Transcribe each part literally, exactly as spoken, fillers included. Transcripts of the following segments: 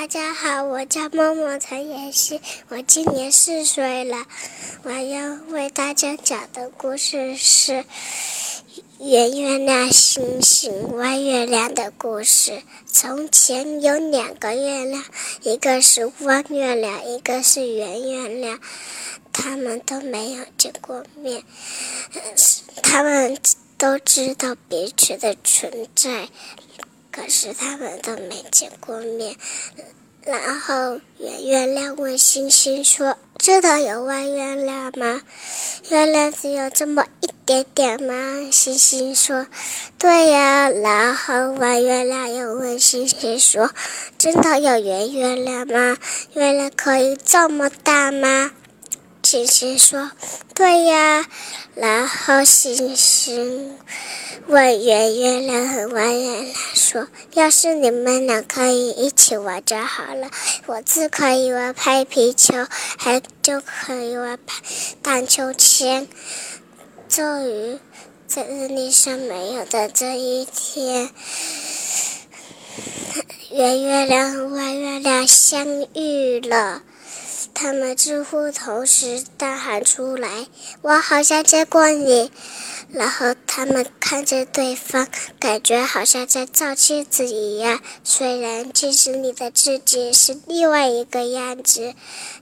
大家好，我叫默默陈妍希，我今年四岁了。我要为大家讲的故事是圆月亮、星星、弯月亮的故事。从前有两个月亮，一个是弯月亮，一个是圆月亮，他们都没有见过面，他们都知道彼此的存在，可是他们都没见过面。然后圆月亮问星星说，知道有弯月亮吗？月亮只有这么一点点吗？星星说，对呀。然后弯月亮又问星星说，真的有圆月亮吗？月亮可以这么大吗？星星说，对呀。然后星星问圆月亮和弯月亮说，要是你们俩可以一起玩就好了，我自可以玩拍皮球，还就可以玩荡秋千。终于在日历上没有的这一天，圆月亮和弯月亮相遇了，他们几乎同时大喊出来，我好像见过你。然后他们看着对方，感觉好像在照镜子一样，虽然镜子里的自己是另外一个样子。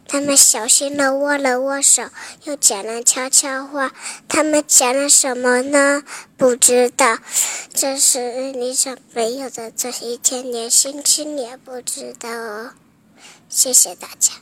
他们小心地握了握手，又讲了悄悄话。他们讲了什么呢？不知道。这是日历上没有的这一天，连星星也不知道哦。谢谢大家。